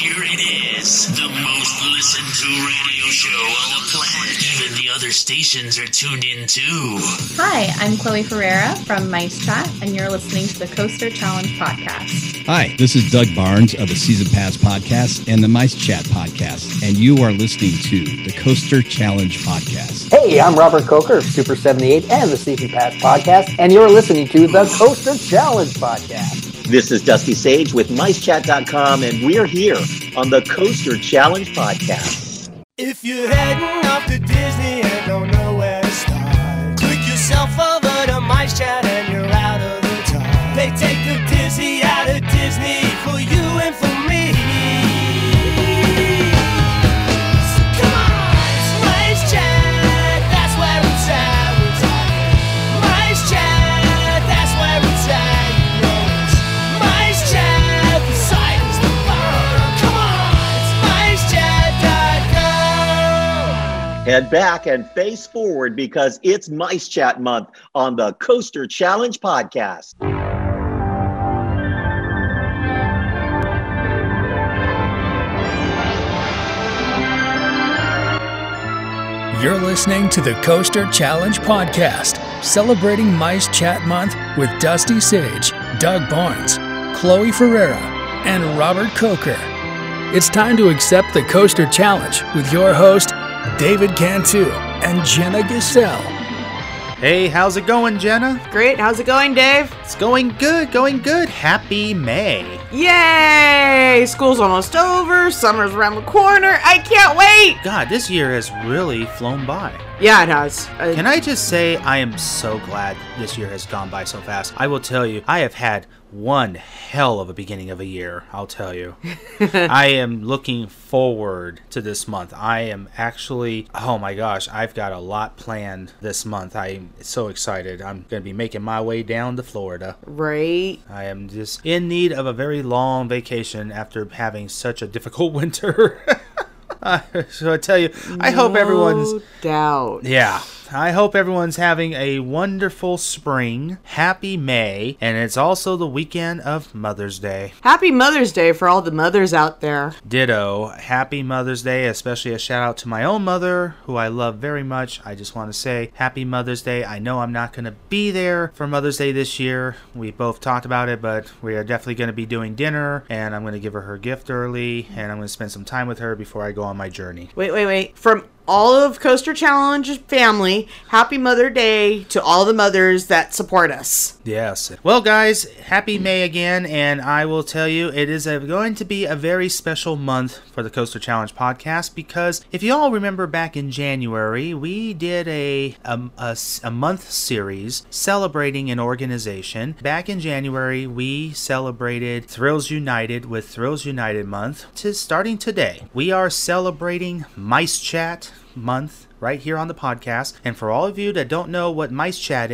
Here it is, the most listened to radio show on the planet. Even the other stations are tuned in too. Hi, I'm Chloe Ferreira from MiceChat, and you're listening to the Coaster Challenge Podcast. Hi, this is Doug Barnes of the Season Pass Podcast and the MiceChat Podcast, and you are listening to the Coaster Challenge Podcast. Hey, I'm Robert Coker of Super 78 and the Season Pass Podcast, and you're listening to the Coaster Challenge Podcast. This is Dusty Sage with MiceChat.com, and we're here on the Coaster Challenge Podcast. If you're heading off to Disney and don't know where to start, click yourself over to MiceChat and you're out of the time. They take the dizzy out of Disney for you and for me. So come on, it's MiceChat, that's where it's at. MiceChat, that's where it's at. Head back and face forward because it's MiceChat month on the Coaster Challenge Podcast. You're listening to the Coaster Challenge Podcast, celebrating MiceChat month with Dusty Sage, Doug Barnes, Chloe Ferreira, and Robert Coker. It's time to accept the Coaster Challenge with your host, David Cantu and Jenna Giselle. Hey, how's it going, Jenna? Great. How's it going, Dave? It's going good, going good. Happy May. Yay! School's almost over. Summer's around the corner. I can't wait. God, this year has really flown by. Yeah, it has. Can I just say I am so glad this year has gone by so fast. I will tell you, I have had one hell of a beginning of a year, I'll tell you. I am looking forward to this month. I am actually, oh my gosh, I've got a lot planned this month. I'm so excited. I'm going to be making my way down to Florida. Right. I am just in need of a very long vacation after having such a difficult winter. So I tell you, I hope everyone's... No doubt. Yeah. I hope everyone's having a wonderful spring. Happy May. And it's also the weekend of Mother's Day. Happy Mother's Day for all the mothers out there. Ditto. Happy Mother's Day, especially a shout out to my own mother, who I love very much. I just want to say happy Mother's Day. I know I'm not going to be there for Mother's Day this year. We both talked about it, but we are definitely going to be doing dinner, and I'm going to give her her gift early, and I'm going to spend some time with her before I go on my journey. Wait. From all of Coaster Challenge family, happy Mother Day to all the mothers that support us. Yes. Well, guys, happy May again, and I will tell you, it is going to be a very special month for the Coaster Challenge Podcast, because if you all remember back in January, we did a month series celebrating an organization. Back in January, we celebrated Thrills United with Thrills United Month. Starting today, we are celebrating MiceChat month right here on the podcast. And for all of you that don't know what MiceChat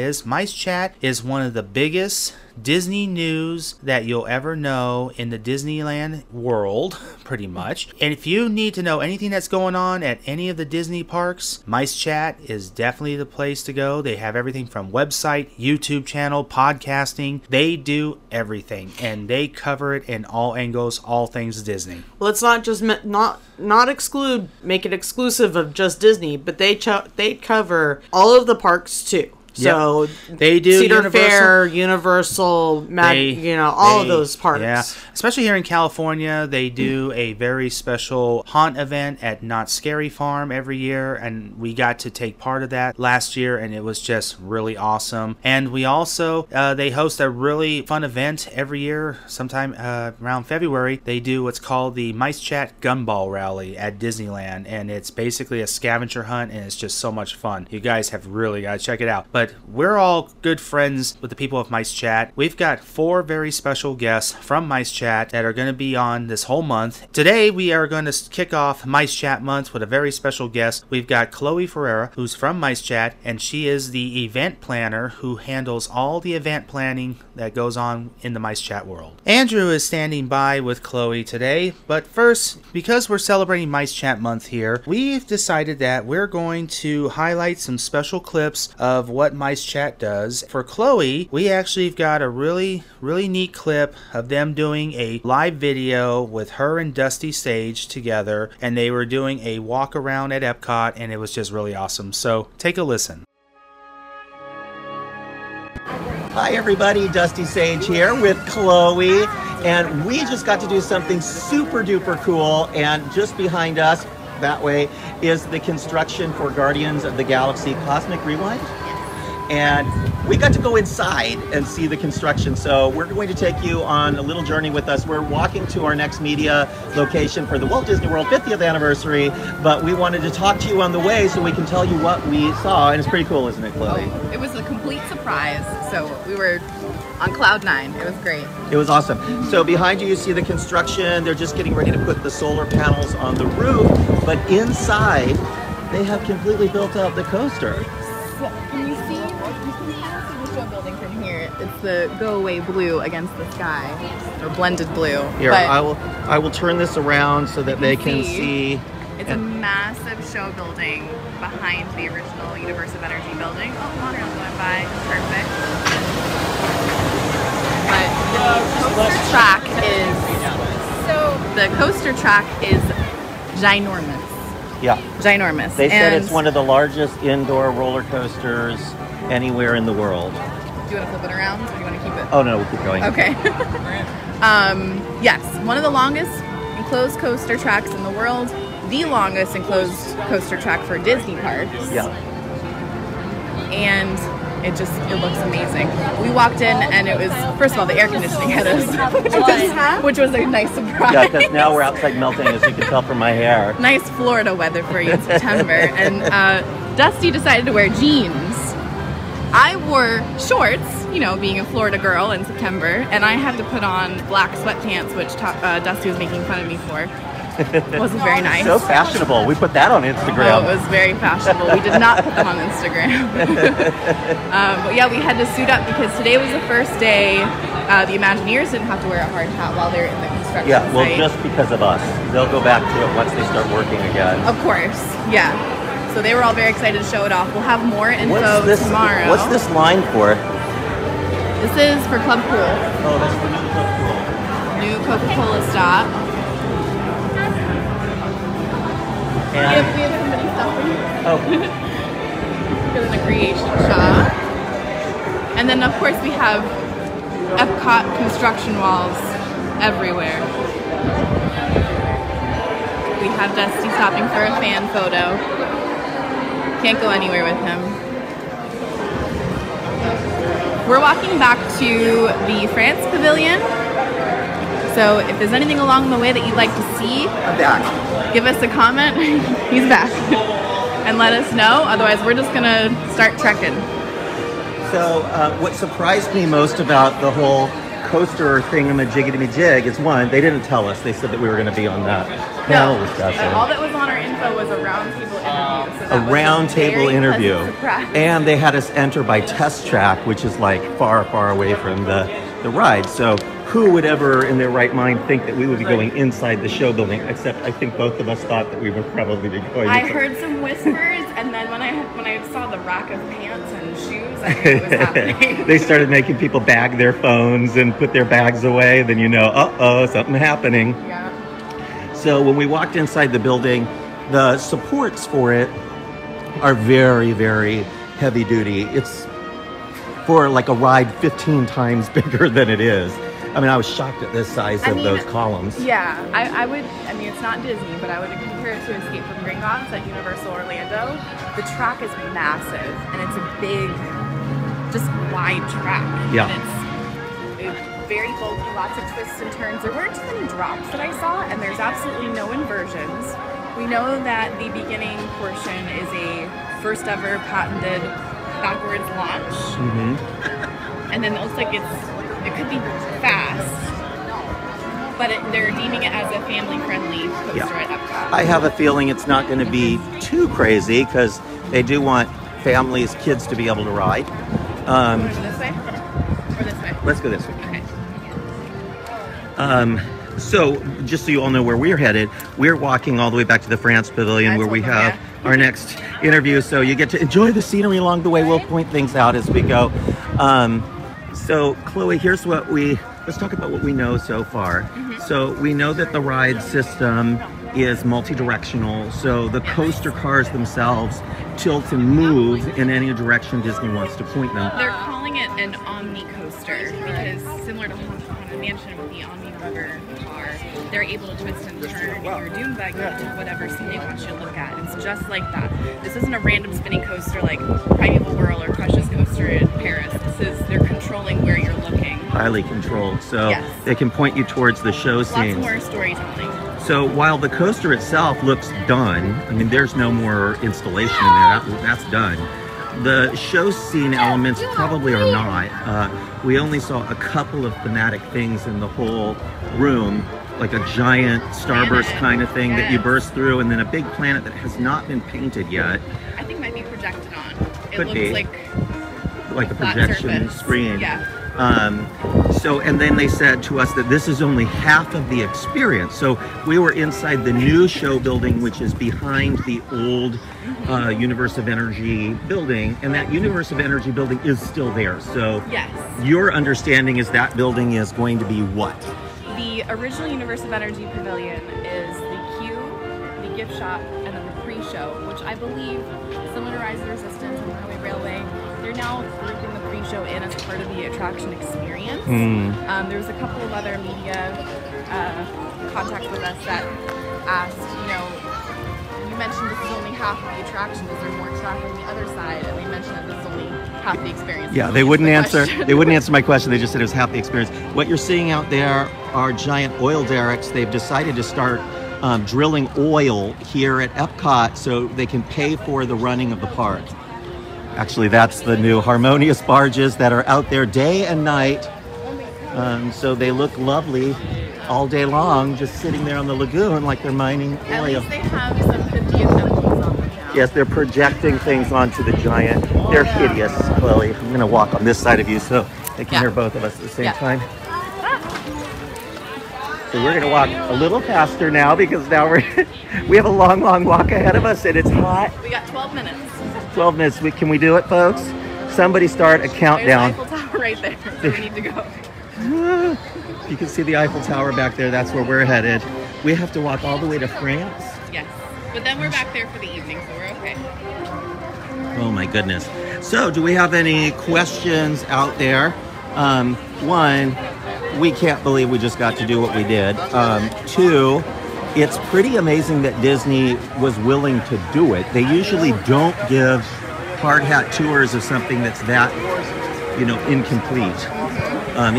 is one of the biggest Disney news that you'll ever know in the Disneyland world, pretty much. And if you need to know anything that's going on at any of the Disney parks, MiceChat is definitely the place to go. They have everything from website, YouTube channel, podcasting. They do everything, and they cover it in all angles, all things Disney. Well, it's not just not exclude, make it exclusive of just Disney, but they cover all of the parks too. So yep. They do Cedar Universal. Fair, Universal, all of those parks. Yeah, especially here in California, they do a very special haunt event at Knott's Scary Farm every year, and we got to take part of that last year, and it was just really awesome. And we also they host a really fun event every year, sometime around February. They do what's called the MiceChat Gumball Rally at Disneyland, and it's basically a scavenger hunt, and it's just so much fun. You guys have really got to check it out. But we're all good friends with the people of MiceChat. We've got four very special guests from MiceChat that are going to be on this whole month. Today, we are going to kick off MiceChat month with a very special guest. We've got Chloe Ferreira, who's from MiceChat, and she is the event planner who handles all the event planning that goes on in the MiceChat world. Andrew is standing by with Chloe today, but first, because we're celebrating MiceChat month here, we've decided that we're going to highlight some special clips of what MiceChat does. For Chloe, we actually have got a really neat clip of them doing a live video with her and Dusty Sage together, and they were doing a walk around at Epcot, and it was just really awesome. So take a listen. Hi everybody, Dusty Sage here with Chloe, and we just got to do something super duper cool, and just behind us that way is the construction for Guardians of the Galaxy Cosmic Rewind. And we got to go inside and see the construction, so we're going to take you on a little journey with us. We're walking to our next media location for the Walt Disney World 50th anniversary, but we wanted to talk to you on the way so we can tell you what we saw. And it's pretty cool, isn't it, Chloe? Oh, it was a complete surprise, so we were on cloud nine. It was great. It was awesome. So behind you, you see the construction. They're just getting ready to put the solar panels on the roof, but inside, they have completely built out the coaster. So, can you see? You can see the show building from here. It's the go-away blue against the sky, or blended blue. Here, but I will turn this around so that they can see. It's a massive show building behind the original Universe of Energy building. Oh, monorail's going by. Perfect. But the coaster track is ginormous. Yeah. Ginormous. They said it's one of the largest indoor roller coasters anywhere in the world. Do you want to flip it around or do you want to keep it? Oh no, we'll keep going. Okay. Yes, one of the longest enclosed coaster tracks in the world. The longest enclosed coaster track for Disney parks. Yeah. And it looks amazing. We walked in and it was, first of all, the air conditioning hit us, which was a nice surprise. Yeah, because now we're outside melting, as you can tell from my hair. Nice Florida weather for you in September. And Dusty decided to wear jeans. I wore shorts, you know, being a Florida girl in September, and I had to put on black sweatpants, which Dusty was making fun of me for. It wasn't very nice. So fashionable. We put that on Instagram. Oh, it was very fashionable. We did not put them on Instagram. But yeah, we had to suit up because today was the first day the Imagineers didn't have to wear a hard hat while they're in the construction site. Yeah, well, just because of us. They'll go back to it once they start working again. Of course, yeah. So they were all very excited to show it off. We'll have more info tomorrow. What's this line for? This is for Club Cool. Oh, that's for new Club Cool. New Coca-Cola stop. We have somebody stopping. Oh. We're in a creation shop. And then, of course, we have Epcot construction walls everywhere. We have Dusty stopping for a fan photo. Can't go anywhere with him. We're walking back to the France Pavilion. So if there's anything along the way that you'd like to see, give us a comment. He's back. And let us know. Otherwise, we're just going to start trekking. So what surprised me most about the whole coaster thingamajiggity-me-jig is, one, they didn't tell us. They said that we were going to be on that panel discussion. No, all that was on our info was a roundtable interview. So a roundtable interview. And they had us enter by Test Track, which is like far, far away from the ride. So who would ever in their right mind think that we would be going inside the show building, except I think both of us thought that we would probably be going. I heard some whispers, and then when I saw the rack of pants and shoes, I knew it was happening. They started making people bag their phones and put their bags away, then you know, uh-oh, something happening. Yeah. So when we walked inside the building, the supports for it are very, very heavy duty. It's for like a ride 15 times bigger than it is. I mean, I was shocked at the size of those columns. Yeah, I mean, it's not Disney, but I would compare it to Escape from Gringotts at Universal Orlando. The track is massive, and it's a big, just wide track. Yeah. And it's very bulky, lots of twists and turns. There weren't too many drops that I saw, and there's absolutely no inversions. We know that the beginning portion is a first ever patented backwards launch. Mm-hmm. And then it looks like it could be fast, but they're deeming it as a family-friendly coaster at Epcot. I have a feeling it's not going to be too crazy because they do want families, kids to be able to ride. Or this way? Let's go this way. Okay. So, just so you all know where we're headed, we're walking all the way back to the France Pavilion where we have our next interview. So you get to enjoy the scenery along the way. We'll point things out as we go. So, Chloe, here's what let's talk about what we know so far. So we know that the ride system is multi-directional, so the coaster cars themselves tilt and move in any direction Disney wants to point them. They're calling it an Omni coaster because similar to Haunted Mansion with the Omni rubber car, they're able to twist and turn your dune buggy to whatever scene they want you to look at. It's just like that. This isn't a random spinning coaster like Primeval Whirl or Crush's Coaster in Paris. This is, they're controlling where you're looking. Highly controlled, so they can point you towards the show scenes. Lots more storytelling. So while the coaster itself looks done, I mean, there's no more installation in there, that's done. The show scene elements probably are not. We only saw a couple of thematic things in the whole room, like a giant starburst kind of thing that you burst through, and then a big planet that has not been painted yet. I think might be projected on. It could looks be. Like a projection screen. Yeah. And then they said to us that this is only half of the experience. So we were inside the new show building, which is behind the old Universe of Energy building, and that Universe of Energy building is still there. So your understanding is that building is going to be what? The original Universe of Energy pavilion is the queue, the gift shop, and then the pre-show, which I believe, similar to Rise of the Resistance and the Highway Railway, they're now grouping the pre-show in as part of the attraction experience. There's a couple of other media contacts with us that asked, you know, you mentioned this is only half of the attraction. Is there more track on the other side? And they mentioned that this is only half the experience. Yeah, they wouldn't answer. They wouldn't answer my question. They just said it was half the experience. What you're seeing out there are giant oil derricks. They've decided to start drilling oil here at Epcot so they can pay for the running of the park. Actually, that's the new Harmonious barges that are out there day and night. So they look lovely all day long, just sitting there on the lagoon like they're mining oil. At least they have some 50th emblems on them now. Yes, they're projecting things onto the giant. They're hideous, Chloe. I'm going to walk on this side of you so they can hear both of us at the same time. So we're going to walk a little faster now because now we have a long, long walk ahead of us and it's hot. We got 12 minutes. 12 minutes. Can we do it, folks? Somebody start a countdown. There's the Eiffel Tower right there. So we need to go. You can see the Eiffel Tower back there. That's where we're headed. We have to walk all the way to France. Yes. But then we're back there for the evening, so we're okay. Oh, my goodness. So, do we have any questions out there? One, we can't believe we just got to do what we did. Two, it's pretty amazing that Disney was willing to do it. They usually don't give hard hat tours of something that's that, you know, incomplete.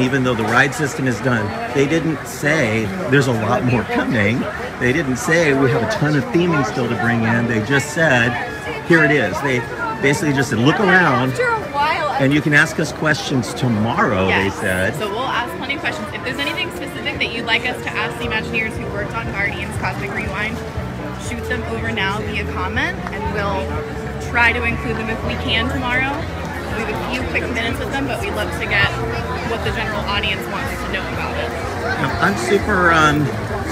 Even though the ride system is done, they didn't say there's a lot more coming. They didn't say we have a ton of theming still to bring in. They just said, here it is. They basically just said, look around and you can ask us questions tomorrow, they said. So we'll ask plenty of questions. If there's anything specific that you'd like us to ask the Imagineers who worked on Guardians Cosmic Rewind, shoot them over now via comment, and we'll try to include them if we can tomorrow. We have a few quick minutes with them, but we'd love to get what the general audience wants to know about it. I'm super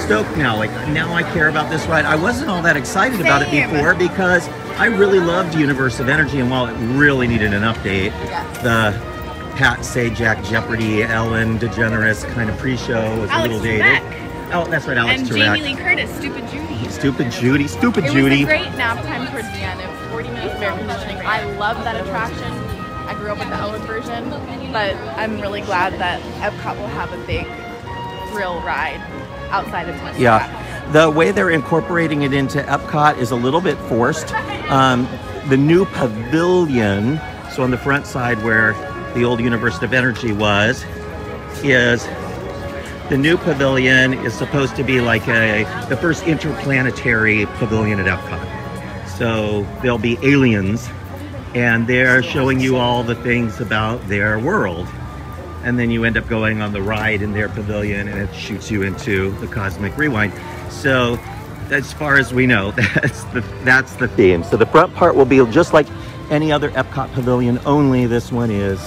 stoked now. Like, now I care about this ride. I wasn't all that excited about it before because I really loved Universe of Energy, and while it really needed an update, the Pat Sajak, Jeopardy, Ellen DeGeneres kind of pre-show was a little dated. Oh, that's right, Alex Trebek. And Jamie Lee Curtis, Stupid Judy. Stupid Judy. It was a great nap time towards the end. It was 40 minutes of air conditioning. I love that attraction. I grew up with the Ellen version, but I'm really glad that Epcot will have a big thrill ride outside of Test Track. The way they're incorporating it into Epcot is a little bit forced. The new pavilion, so on the front side where the old Universe of Energy is the new pavilion is supposed to be like the first interplanetary pavilion at Epcot. So there'll be aliens and they're showing you all the things about their world. And then you end up going on the ride in their pavilion and it shoots you into the Cosmic Rewind. So as far as we know, that's the theme. So the front part will be just like any other Epcot pavilion, only this one is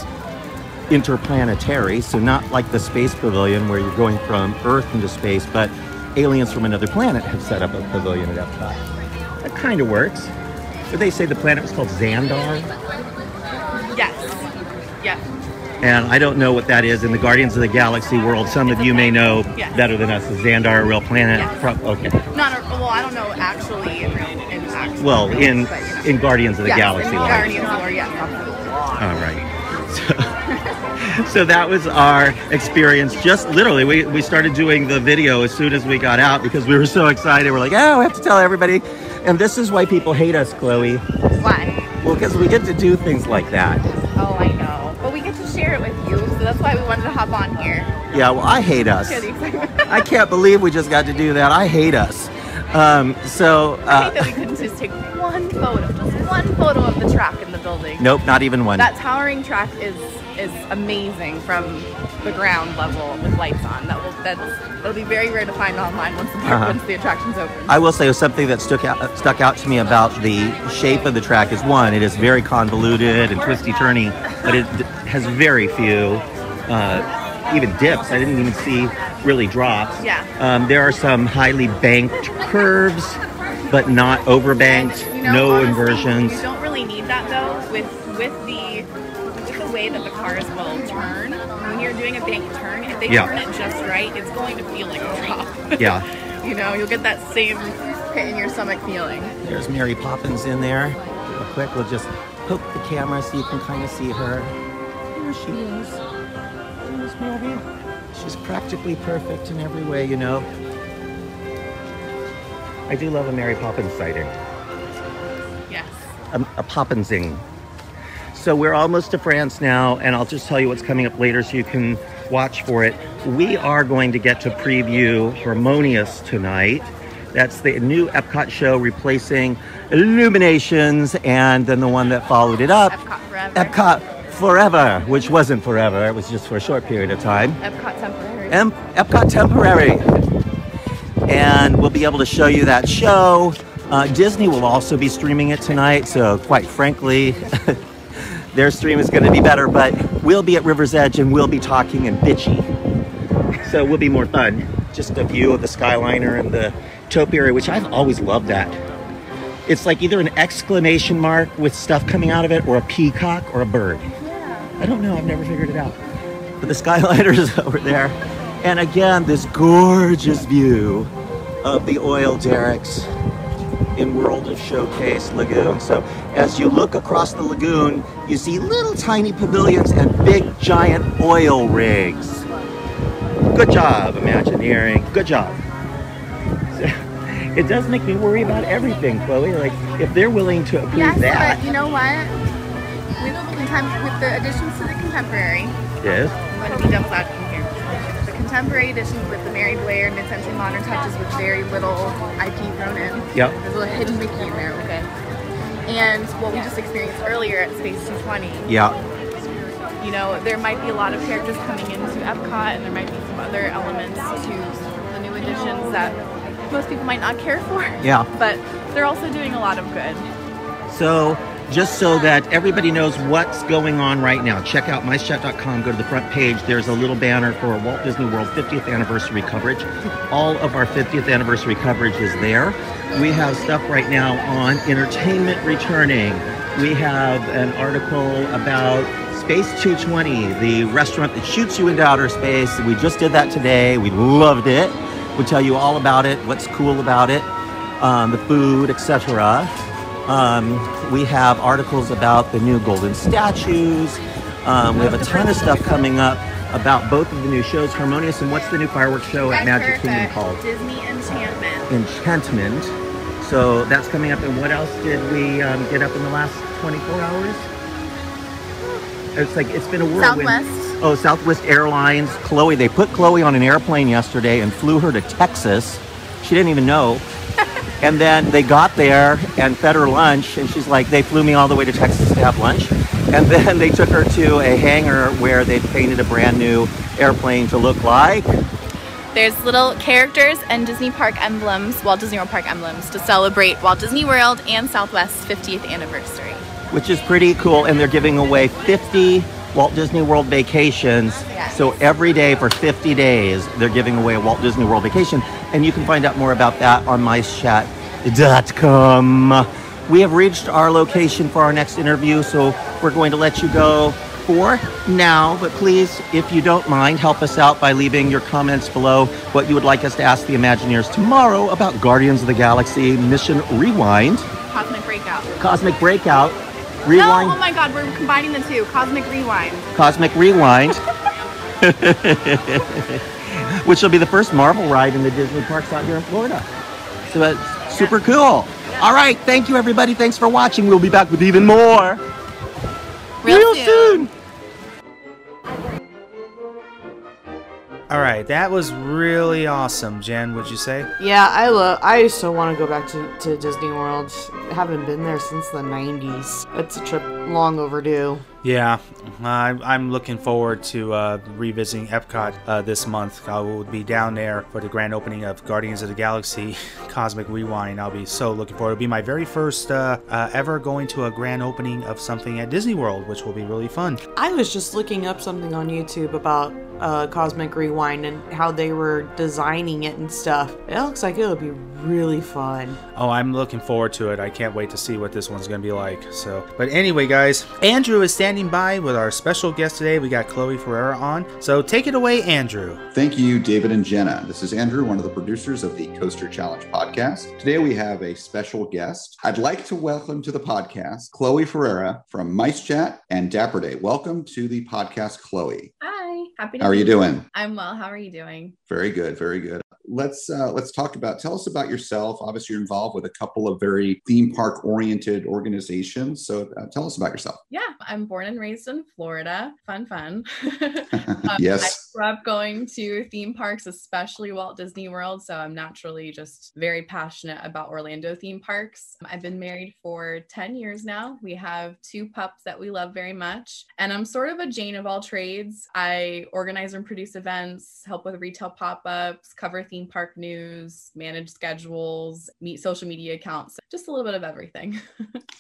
interplanetary, so not like the Space Pavilion where you're going from Earth into space, but aliens from another planet have set up a pavilion at Epcot. That kind of works. Did they say the planet was called Xandar? Yes. Yeah. And I don't know what that is in the Guardians of the Galaxy world. Some of you may know better than us. Is Xandar a real planet? Yes. Okay. Well, I don't know actually in real. Well, in Guardians of the Galaxy. All right. So that was our experience. Just literally, we started doing the video as soon as we got out because we were so excited. We're like, oh, we have to tell everybody. And this is why people hate us, Chloe. Why? Well, because we get to do things like that. Oh, I know. But we get to share it with you, so that's why we wanted to hop on here. Yeah, well, I hate us. I can't believe we just got to do that. I hate us. I hate that we couldn't just take one photo of the track in the building. Nope, not even one. That towering track is amazing from the ground level with lights on. That'll be very rare to find online once the attraction's open. I will say something that stuck out to me about the shape of the track is one, it is very convoluted and twisty-turny, but it has very few even dips. I didn't even see really drops. Yeah. There are some highly banked curves, but not overbanked. And, honestly, inversions. You don't really need that though with the way that the cars will turn. When you're doing a banked turn, if they turn it just right, it's going to feel like a drop. Yeah. You'll get that same pit in your stomach feeling. There's Mary Poppins in there. Real quick, we'll just poke the camera so you can kind of see her. There she is. There's Mary. She's practically perfect in every way, I do love a Mary Poppins sighting. Yes. A Poppinsing. So we're almost to France now, and I'll just tell you what's coming up later so you can watch for it. We are going to get to preview Harmonious tonight. That's the new Epcot show replacing Illuminations, and then the one that followed it up. Epcot Forever, which wasn't forever. It was just for a short period of time. Epcot Temporary. And we'll be able to show you that show. Disney will also be streaming it tonight, so quite frankly, their stream is going to be better, but we'll be at River's Edge and we'll be talking and bitchy. So we'll be more fun. Just a view of the Skyliner and the topiary, which I've always loved that. It's like either an exclamation mark with stuff coming out of it or a peacock or a bird. Yeah. I don't know. I've never figured it out. But the Skyliner is over there. And again, this gorgeous view of the oil derricks in World of Showcase Lagoon. So as you look across the lagoon, you see little tiny pavilions and big giant oil rigs. Good job, Imagineering. Good job. So, it does make me worry about everything, Chloe. Like, if they're willing to approve that. But you know what? With the additions to the Contemporary. Yes. I'm going to be double out in here. Contemporary editions with the Mary Blair mid-century modern touches with very little IP thrown in. Yep. There's a little hidden Mickey in there, okay. And what we just experienced earlier at Space 220. Yeah. There might be a lot of characters coming into Epcot, and there might be some other elements to the new additions that most people might not care for. Yeah. But they're also doing a lot of good. So, just so that everybody knows what's going on right now, check out micechat.com, go to the front page. There's a little banner for Walt Disney World 50th anniversary coverage. All of our 50th anniversary coverage is there. We have stuff right now on entertainment returning. We have an article about Space 220, the restaurant that shoots you into outer space. We just did that today. We loved it. We'll tell you all about it, what's cool about it, the food, etc. We have articles about the new golden statues. We have a ton of stuff coming up about both of the new shows, Harmonious, and what's the new fireworks show at Magic Kingdom called? Disney Enchantment. Enchantment. So that's coming up. And what else did we get up in the last 24 hours? It's been a whirlwind. Southwest. Oh, Southwest Airlines. Chloe, they put Chloe on an airplane yesterday and flew her to Texas. She didn't even know. And then they got there and fed her lunch, and she's like, they flew me all the way to Texas to have lunch. And then they took her to a hangar where they painted a brand new airplane to look like. There's little characters and Disney Park emblems, Walt Disney World Park emblems, to celebrate Walt Disney World and Southwest's 50th anniversary. Which is pretty cool, and they're giving away 50 Walt Disney World vacations. Yes. So every day for 50 days, they're giving away a Walt Disney World vacation. And you can find out more about that on MiceChat.com. We have reached our location for our next interview, so we're going to let you go for now. But please, if you don't mind, help us out by leaving your comments below what you would like us to ask the Imagineers tomorrow about Guardians of the Galaxy Mission Rewind. Cosmic Breakout. Cosmic Breakout. Rewind. No, oh my God, we're combining the two. Cosmic Rewind. Cosmic Rewind. Which will be the first Marvel ride in the Disney parks out here in Florida. So it's super cool. Yeah. All right, thank you everybody. Thanks for watching. We'll be back with even more real soon. All right, that was really awesome, Jen, would you say? Yeah, I so want to go back to Disney World. I haven't been there since the 90s. It's a trip long overdue. Yeah, I'm looking forward to revisiting Epcot this month. I will be down there for the grand opening of Guardians of the Galaxy Cosmic Rewind. I'll be so looking forward. It'll be my very first ever going to a grand opening of something at Disney World, which will be really fun. I was just looking up something on YouTube about Cosmic Rewind and how they were designing it and stuff. It looks like it'll be really fun. Oh, I'm looking forward to it. I can't wait to see what this one's gonna be like. So, but anyway, guys, Andrew is standing by with our special guest today. We got Chloe Ferreira on. So take it away, Andrew. Thank you, David and Jenna. This is Andrew, one of the producers of the Coaster Challenge Podcast. Today we have a special guest. I'd like to welcome to the podcast Chloe Ferreira from MiceChat and Dapper Day. Welcome to the podcast, Chloe. Hi. Happy to. How are you doing? I'm well. How are you doing? Very good. Very good. Let's talk about, tell us about yourself. Obviously, you're involved with a couple of very theme park oriented organizations. So tell us about yourself. Yeah, I'm born and raised in Florida. Fun. Yes. I grew up going to theme parks, especially Walt Disney World. So I'm naturally just very passionate about Orlando theme parks. I've been married for 10 years now. We have two pups that we love very much. And I'm sort of a Jane of all trades. I organize and produce events, help with retail pop-ups, cover theme park news, manage schedules, meet social media accounts, just a little bit of everything.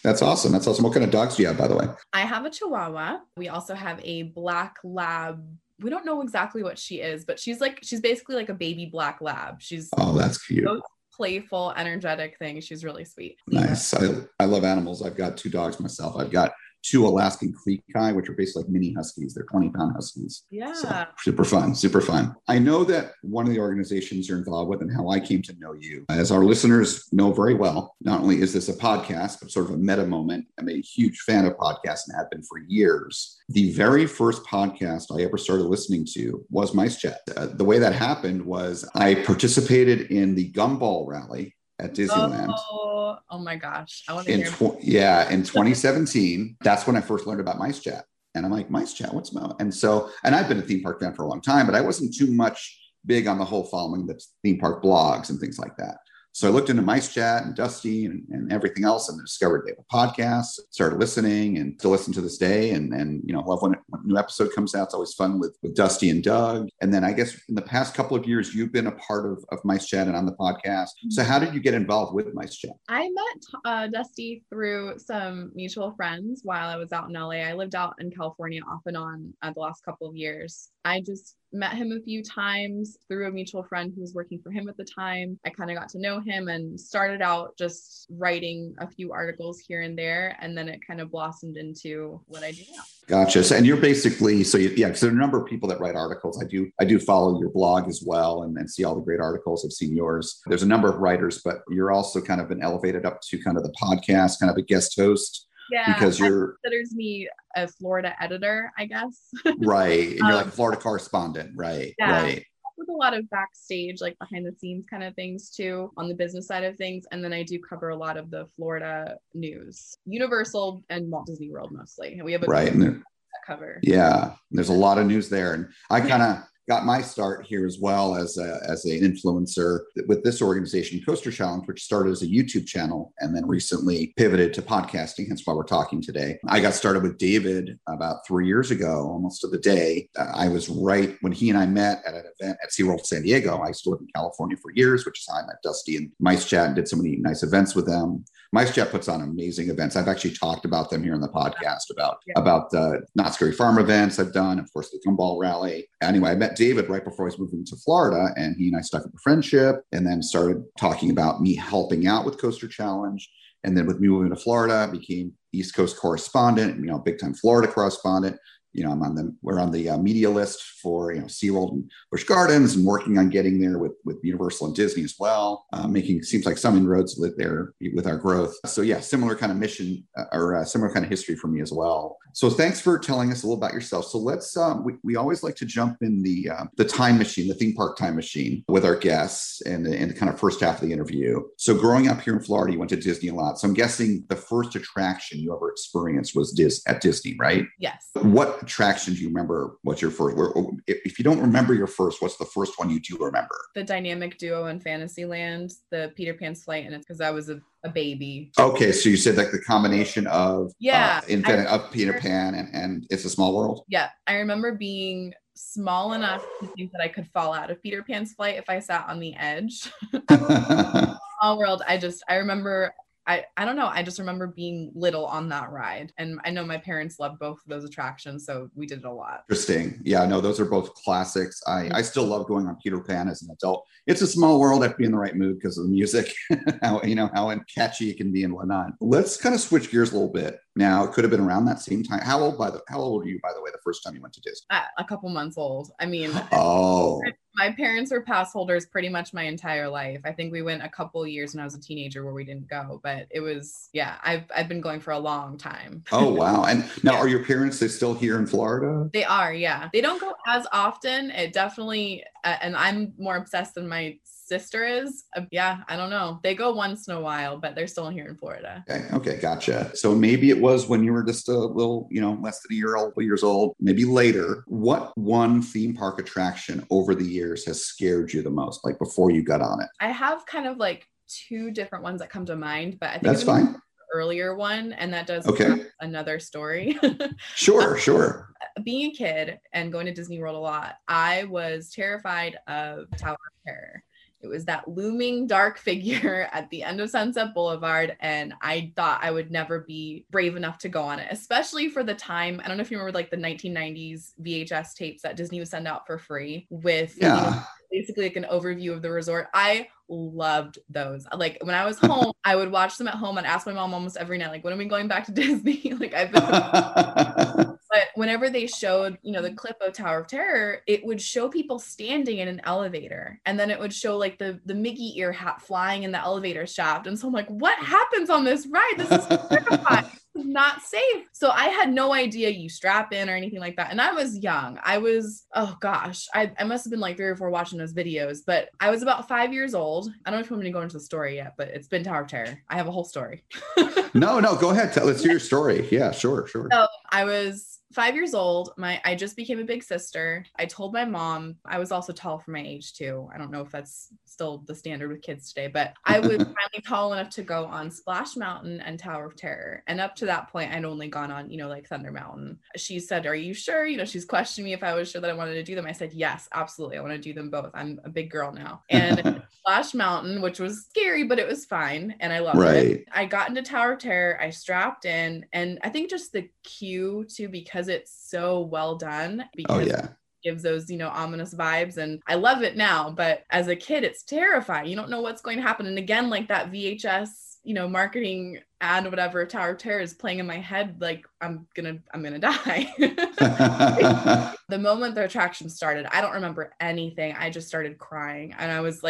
That's awesome. That's awesome. What kind of dogs do you have, by the way? I have a Chihuahua. We also have a black lab. We don't know exactly what she is, but she's basically like a baby black lab. She's oh, that's cute. So playful, energetic thing. She's really sweet. Nice. I love animals. I've got two dogs myself. I've got two Alaskan Klee-Kai, which are basically like mini huskies. They're 20-pound huskies. Yeah. So, super fun. I know that one of the organizations you're involved with and how I came to know you, as our listeners know very well, not only is this a podcast, but sort of a meta moment. I'm a huge fan of podcasts and have been for years. The very first podcast I ever started listening to was MiceChat. The way that happened was I participated in the Gumball Rally at Disneyland. Oh my gosh. I want to hear. In 2017, that's when I first learned about MiceChat. And I'm like, MiceChat, what's about? And I've been a theme park fan for a long time, but I wasn't too much big on the whole following the theme park blogs and things like that. So I looked into MiceChat and Dusty and everything else and discovered they have a podcast, started listening and still listen to this day. And you know, love when a new episode comes out. It's always fun with Dusty and Doug. And then I guess in the past couple of years, you've been a part of MiceChat and on the podcast. So how did you get involved with MiceChat? I met Dusty through some mutual friends while I was out in LA. I lived out in California off and on the last couple of years. I just met him a few times through a mutual friend who was working for him at the time. I kind of got to know him and started out just writing a few articles here and there. And then it kind of blossomed into what I do now. Gotcha. So, and you're basically, because there are a number of people that write articles. I do follow your blog as well and see all the great articles. I've seen yours. There's a number of writers, but you're also kind of been elevated up to kind of the podcast, kind of a guest host. Yeah, because you're considers me a Florida editor, I guess. Right. And you're like a Florida correspondent. Right. Yeah. Right. With a lot of backstage, like behind the scenes kind of things too, on the business side of things. And then I do cover a lot of the Florida news, Universal and Walt Disney World mostly. And we have a cover. Yeah. There's a lot of news there. And I kind of got my start here as well as an influencer with this organization, Coaster Challenge, which started as a YouTube channel and then recently pivoted to podcasting. Hence why we're talking today. I got started with David about 3 years ago, almost to the day. I was right when he and I met at an event at SeaWorld San Diego. I used to live in California for years, which is how I met Dusty and MiceChat and did so many nice events with them. MiceChat puts on amazing events. I've actually talked about them here on the podcast about Knott's Scary Farm events I've done, of course, the Gumball Rally. Anyway, I met David right before I was moving to Florida, and he and I stuck up a friendship and then started talking about me helping out with Coaster Challenge. And then with me moving to Florida, I became East Coast correspondent, big time Florida correspondent. I'm on we're on the media list for, SeaWorld and Busch Gardens, and working on getting there with Universal and Disney as well, seems like some inroads there with our growth. So yeah, similar kind of mission or similar kind of history for me as well. So thanks for telling us a little about yourself. So let's, we always like to jump in the time machine, the theme park time machine with our guests and the kind of first half of the interview. So growing up here in Florida, you went to Disney a lot. So I'm guessing the first attraction you ever experienced was at Disney, right? Yes. What attraction do you remember? What's your first? If you don't remember your first, what's the first one you do remember? The dynamic duo in Fantasyland, the Peter Pan's flight, and it's because I was a baby. Okay, so you said like the combination of of Peter Pan and It's a Small World. Yeah, I remember being small enough to think that I could fall out of Peter Pan's flight if I sat on the edge. Small World. I just remember being little on that ride. And I know my parents loved both of those attractions, so we did it a lot. Interesting. Yeah, no, those are both classics. I still love going on Peter Pan as an adult. It's a Small World. I have to be in the right mood because of the music, how catchy it can be and whatnot. Let's kind of switch gears a little bit. Now, it could have been around that same time. How old were you, by the way, the first time you went to Disney? A couple months old. My parents were pass holders pretty much my entire life. I think we went a couple years when I was a teenager where we didn't go, but it was, I've been going for a long time. Oh, wow. And now are your parents, they still here in Florida? They are. Yeah. They don't go as often. It definitely, and I'm more obsessed than my sister is. I don't know. They go once in a while, but they're still here in Florida. Okay. Gotcha. So maybe it was when you were just a little, less than a couple years old, maybe later. What one theme park attraction over the years has scared you the most, like before you got on it? I have kind of like two different ones that come to mind, but I think that's fine. Earlier one, and that does another story. Sure. Being a kid and going to Disney World a lot, I was terrified of Tower of Terror. It was that looming dark figure at the end of Sunset Boulevard, and I thought I would never be brave enough to go on it, especially for the time. I don't know if you remember like the 1990s VHS tapes that Disney would send out for free with basically like an overview of the resort. I loved those. Like when I was home, I would watch them at home and ask my mom almost every night, like, when are we going back to Disney? Like I've been But whenever they showed, the clip of Tower of Terror, it would show people standing in an elevator. And then it would show like the Mickey ear hat flying in the elevator shaft. And so I'm like, what happens on this ride? This is terrifying. This is not safe. So I had no idea you strap in or anything like that. And I was young. I must have been like 3 or 4 watching those videos, but I was about 5 years old. I don't know if you want me to go into the story yet, but it's been Tower of Terror. I have a whole story. No, go ahead. Let's hear your story. Yeah, sure. So I was 5 years old. I just became a big sister. I told my mom. I was also tall for my age too. I don't know if that's still the standard with kids today, but I was finally tall enough to go on Splash Mountain and Tower of Terror. And up to that point, I'd only gone on, like Thunder Mountain. She said, "Are you sure?" She's questioned me if I was sure that I wanted to do them. I said, "Yes, absolutely. I want to do them both. I'm a big girl now." And Splash Mountain, which was scary, but it was fine, and I loved it. I got into Tower of Terror. I strapped in, and I think just the cue because it's so well done, it gives those ominous vibes, and I love it now, but as a kid it's terrifying. You don't know what's going to happen, and again, like that VHS marketing ad or whatever, Tower of Terror is playing in my head like I'm gonna die. The moment the attraction started, I don't remember anything. I just started crying, and I was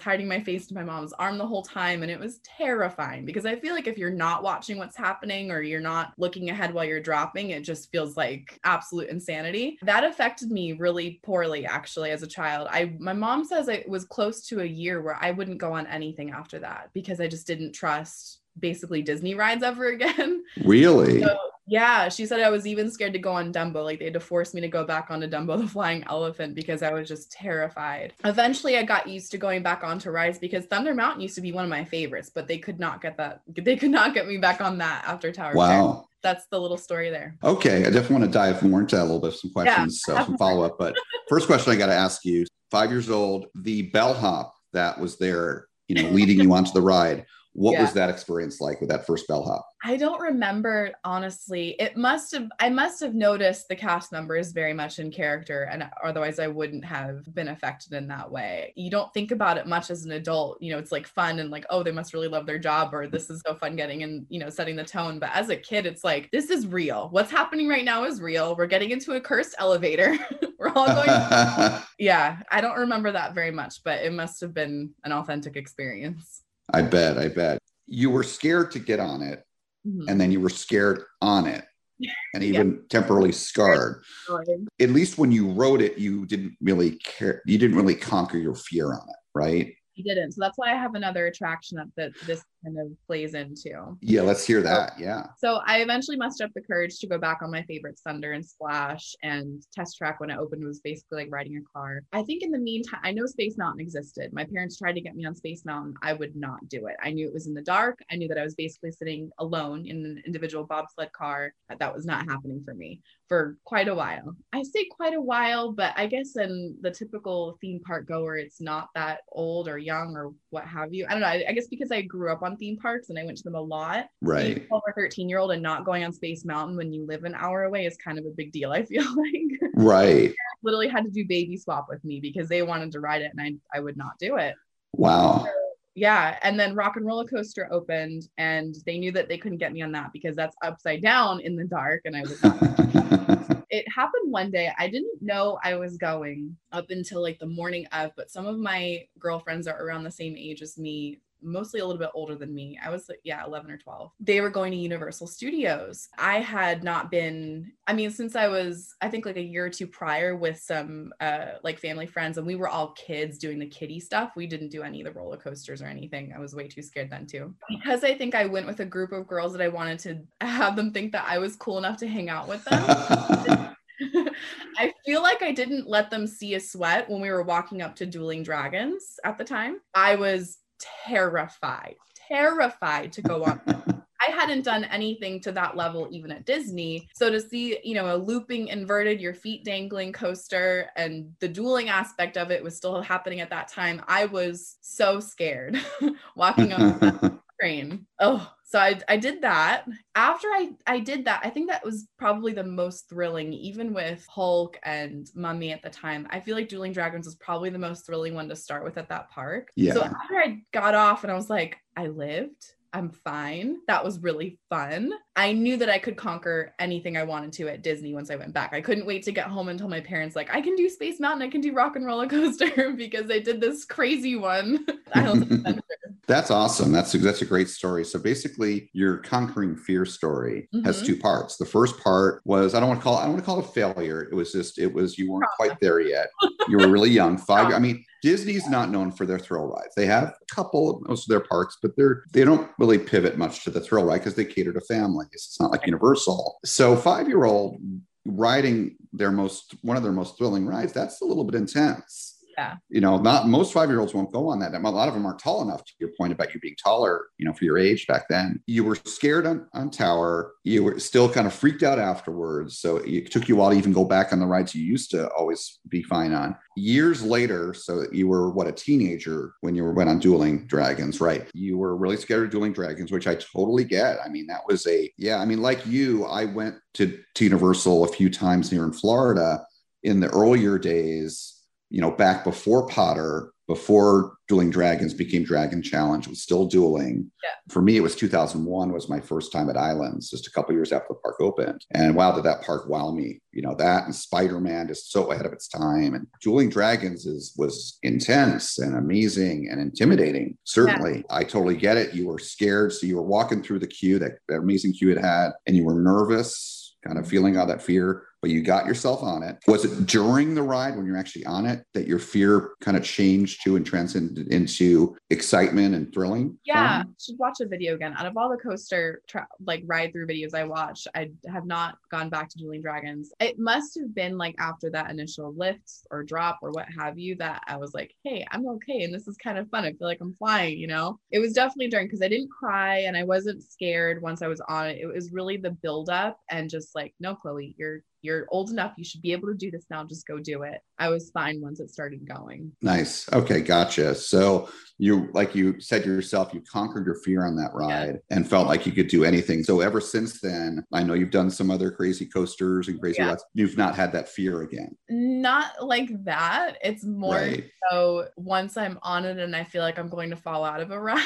hiding my face in my mom's arm the whole time, and it was terrifying because I feel like if you're not watching what's happening or you're not looking ahead while you're dropping, it just feels like absolute insanity. That affected me really poorly actually as a child. My mom says it was close to a year where I wouldn't go on anything after that because I just didn't trust basically Disney rides ever again. Really? So, yeah. She said I was even scared to go on Dumbo. Like they had to force me to go back onto Dumbo the Flying Elephant because I was just terrified. Eventually I got used to going back onto rides because Thunder Mountain used to be one of my favorites, but they could not get me back on that after Tower of Terror. Wow. That's the little story there. Okay. I definitely want to dive more into that a little bit, some questions, some follow-up, but first question I got to ask you, 5 years old, the bellhop that was there, leading you onto the ride. What was that experience like with that first bellhop? I don't remember, honestly. I must have noticed the cast members very much in character, and otherwise I wouldn't have been affected in that way. You don't think about it much as an adult. You know, it's like fun and like, oh, they must really love their job, or this is so fun getting in, you know, setting the tone. But as a kid, it's like, this is real. What's happening right now is real. We're getting into a cursed elevator. We're all going. I don't remember that very much, but it must have been an authentic experience. I bet. You were scared to get on it, and then you were scared on it, and even temporarily scarred. At least when you wrote it, you didn't really care. You didn't really conquer your fear on it, right? You didn't. So that's why I have another attraction that this kind of plays into. Yeah, let's hear that. Yeah. So I eventually mustered up the courage to go back on my favorites, Thunder and Splash, and Test Track when it opened was basically like riding a car. I think in the meantime, I know Space Mountain existed. My parents tried to get me on Space Mountain. I would not do it. I knew it was in the dark. I knew that I was basically sitting alone in an individual bobsled car. That was not happening for me for quite a while. I say quite a while, but I guess in the typical theme park goer, it's not that old or young or what have you. I don't know. I guess because I grew up on theme parks and I went to them a lot. Right. Being 12 or 13 year old and not going on Space Mountain when you live an hour away is kind of a big deal, I feel like. Right. Literally had to do baby swap with me because they wanted to ride it and I would not do it. Wow. So, yeah. And then Rock and Roller Coaster opened and they knew that they couldn't get me on that because that's upside down in the dark and I would not. It happened one day. I didn't know I was going up until like the morning of, but some of my girlfriends are around the same age as me, mostly a little bit older than me. I was like, 11 or 12. They were going to Universal Studios. I had not been, since I was, I think like a year or two prior with some like family friends, and we were all kids doing the kiddie stuff. We didn't do any of the roller coasters or anything. I was way too scared then too. Because I think I went with a group of girls that I wanted to have them think that I was cool enough to hang out with them. I feel like I didn't let them see a sweat when we were walking up to Dueling Dragons at the time. I was terrified to go on. I hadn't done anything to that level, even at Disney. So to see, a looping, inverted, your feet dangling coaster and the dueling aspect of it was still happening at that time. I was so scared walking on the train. Oh, so I did that. After I did that, I think that was probably the most thrilling, even with Hulk and Mummy at the time. I feel like Dueling Dragons was probably the most thrilling one to start with at that park. Yeah. So after I got off and I was like, I lived. I'm fine. That was really fun. I knew that I could conquer anything I wanted to at Disney once I went back. I couldn't wait to get home and tell my parents, like, I can do Space Mountain. I can do Rock and Roller Coaster because I did this crazy one. That's awesome. That's a great story. So basically your conquering fear story has two parts. The first part was, I don't want to call it a failure. It was you weren't quite there yet. You were really young. 5 years. Disney's not known for their thrill rides. They have a couple of most of their parks, but they don't really pivot much to the thrill ride because they cater to families. It's not like Universal. So 5-year-old riding one of their most thrilling rides, that's a little bit intense. Yeah. Not most 5-year-olds won't go on that. A lot of them aren't tall enough, to your point about you being taller, for your age back then. You were scared on Tower. You were still kind of freaked out afterwards. So it took you a while to even go back on the rides you used to always be fine on. Years later, so you were a teenager when you went on Dueling Dragons, right? You were really scared of Dueling Dragons, which I totally get. That was like you, I went to Universal a few times here in Florida in the earlier days. Back before Potter, before Dueling Dragons became Dragon Challenge, was still dueling. Yeah. For me, it was 2001 was my first time at Islands, just a couple of years after the park opened. And wow, did that park wow me. That and Spider-Man is so ahead of its time. And Dueling Dragons was intense and amazing and intimidating. Certainly, yeah. I totally get it. You were scared. So you were walking through the queue, that amazing queue it had, and you were nervous, kind of feeling all that fear. But you got yourself on it. Was it during the ride when you're actually on it that your fear kind of changed to and transcended into excitement and thrilling? Yeah, I should watch a video again. Out of all the coaster ride through videos I watched, I have not gone back to Dueling Dragons. It must have been after that initial lift or drop or what have you that I was like, hey, I'm okay. And this is kind of fun. I feel like I'm flying, It was definitely during because I didn't cry and I wasn't scared once I was on it. It was really the buildup and just no, Chloe, You're old enough. You should be able to do this now. Just go do it. I was fine once it started going. Nice. Okay. Gotcha. So you, like you said yourself, you conquered your fear on that ride and felt like you could do anything. So ever since then, I know you've done some other crazy coasters and crazy rides. You've not had that fear again. Not like that. It's more so once I'm on it and I feel like I'm going to fall out of a ride.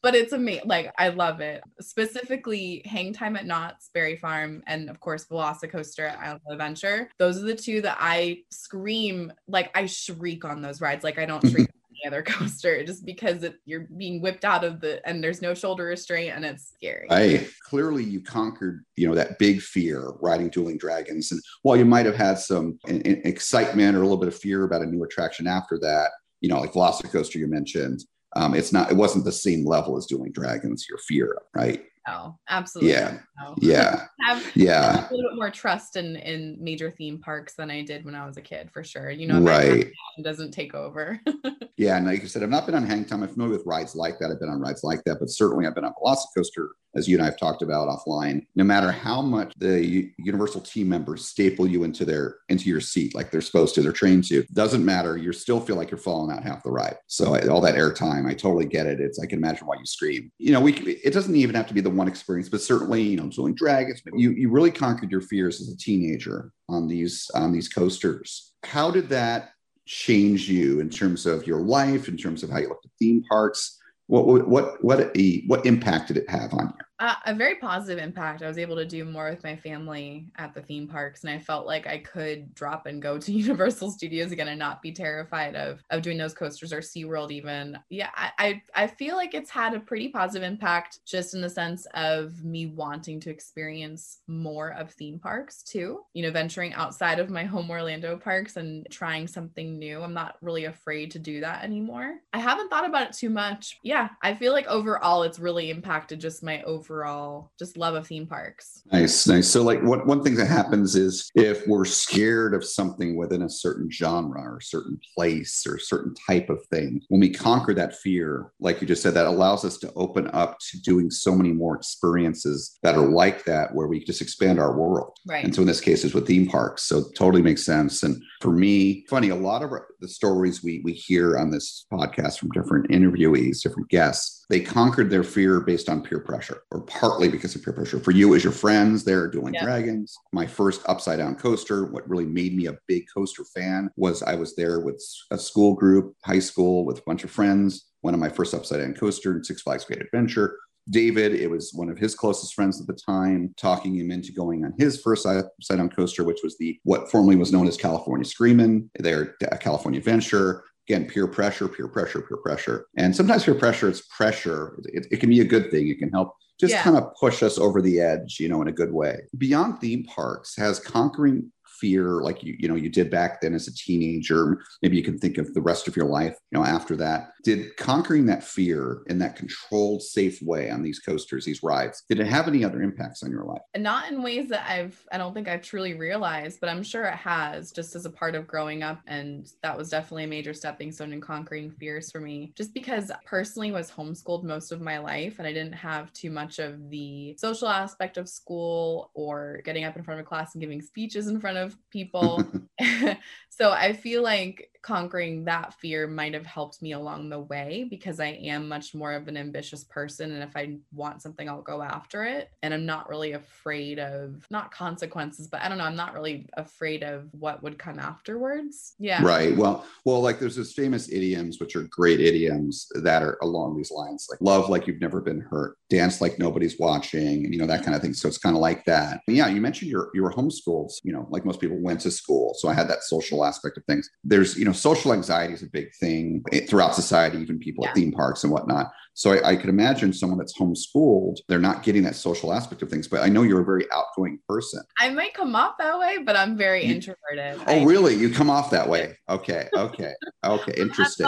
But it's amazing. Like, I love it. Specifically, Hang Time at Knott's Scary Farm and, of course, Velocicoaster at Island of Adventure. Those are the two that I scream, like, I shriek on those rides. Like, I don't shriek on any other coaster just because you're being whipped out of and there's no shoulder restraint and it's scary. Clearly, you conquered, that big fear riding Dueling Dragons. And while you might have had some excitement or a little bit of fear about a new attraction after that, like Velocicoaster you mentioned, it wasn't the same level as Dueling Dragons, your fear, right? No, absolutely. Yeah. No. Yeah. I have a little bit more trust in major theme parks than I did when I was a kid, for sure. It doesn't take over. And like you said, I've not been on Hang Time. I'm familiar with rides like that. I've been on rides like that, but certainly I've been on Velocicoaster, as you and I have talked about offline. No matter how much the Universal team members staple you into your seat, like they're supposed to, they're trained to, doesn't matter. You still feel like you're falling out half the ride. So all that airtime, I totally get it. I can imagine why you scream. It doesn't even have to be the one experience, but certainly, Dueling Dragons, you really conquered your fears as a teenager on these coasters. How did that change you in terms of your life, in terms of how you looked at theme parks? What impact did it have on you? A very positive impact. I was able to do more with my family at the theme parks, and I felt like I could drop and go to Universal Studios again and not be terrified of doing those coasters, or SeaWorld even. Yeah, I feel like it's had a pretty positive impact just in the sense of me wanting to experience more of theme parks too. Venturing outside of my home Orlando parks and trying something new. I'm not really afraid to do that anymore. I haven't thought about it too much. Yeah, I feel like overall it's really impacted just my overall just love of theme parks. Nice. So like one thing that happens is if we're scared of something within a certain genre or certain place or certain type of thing, when we conquer that fear, like you just said, that allows us to open up to doing so many more experiences that are like that, where we just expand our world. Right. And so in this case, it's with theme parks. So it totally makes sense. And for me, funny, a lot of the stories we hear on this podcast from different interviewees, different guests, they conquered their fear based on peer pressure, or partly because of peer pressure. For you, as your friends, they're Dueling Dragons. My first upside down coaster, what really made me a big coaster fan was I was there with a school group, high school, with a bunch of friends. One of my first upside down coaster in Six Flags Great Adventure. David, it was one of his closest friends at the time, talking him into going on his first upside down coaster, which was what formerly was known as California Screamin', their California Adventure. Again, peer pressure. And sometimes peer pressure, it's pressure. It can be a good thing. It can help just kind of push us over the edge, in a good way. Beyond theme parks, has conquering fear, like you did back then as a teenager, maybe you can think of the rest of your life, after that, did conquering that fear in that controlled, safe way on these coasters, these rides, did it have any other impacts on your life? Not in ways that I don't think I've truly realized, but I'm sure it has, just as a part of growing up. And that was definitely a major stepping stone in conquering fears for me, just because I personally was homeschooled most of my life, and I didn't have too much of the social aspect of school or getting up in front of a class and giving speeches in front of people. So I feel like conquering that fear might have helped me along the way, because I am much more of an ambitious person, and if I want something, I'll go after it. And I'm not really afraid of, not consequences, but I don't know, I'm not really afraid of what would come afterwards. Yeah. Right. Well, like there's those famous idioms, which are great idioms, that are along these lines, like love like you've never been hurt, dance like nobody's watching, and that kind of thing. So it's kind of like that. And yeah, you mentioned you were homeschooled, like most people went to school. So I had that social aspect of things. There's, social anxiety is a big thing throughout society, even people at theme parks and whatnot. So I could imagine someone that's homeschooled, they're not getting that social aspect of things, but I know you're a very outgoing person. I might come off that way, but I'm very introverted. Oh, really? You come off that way. Okay. Interesting.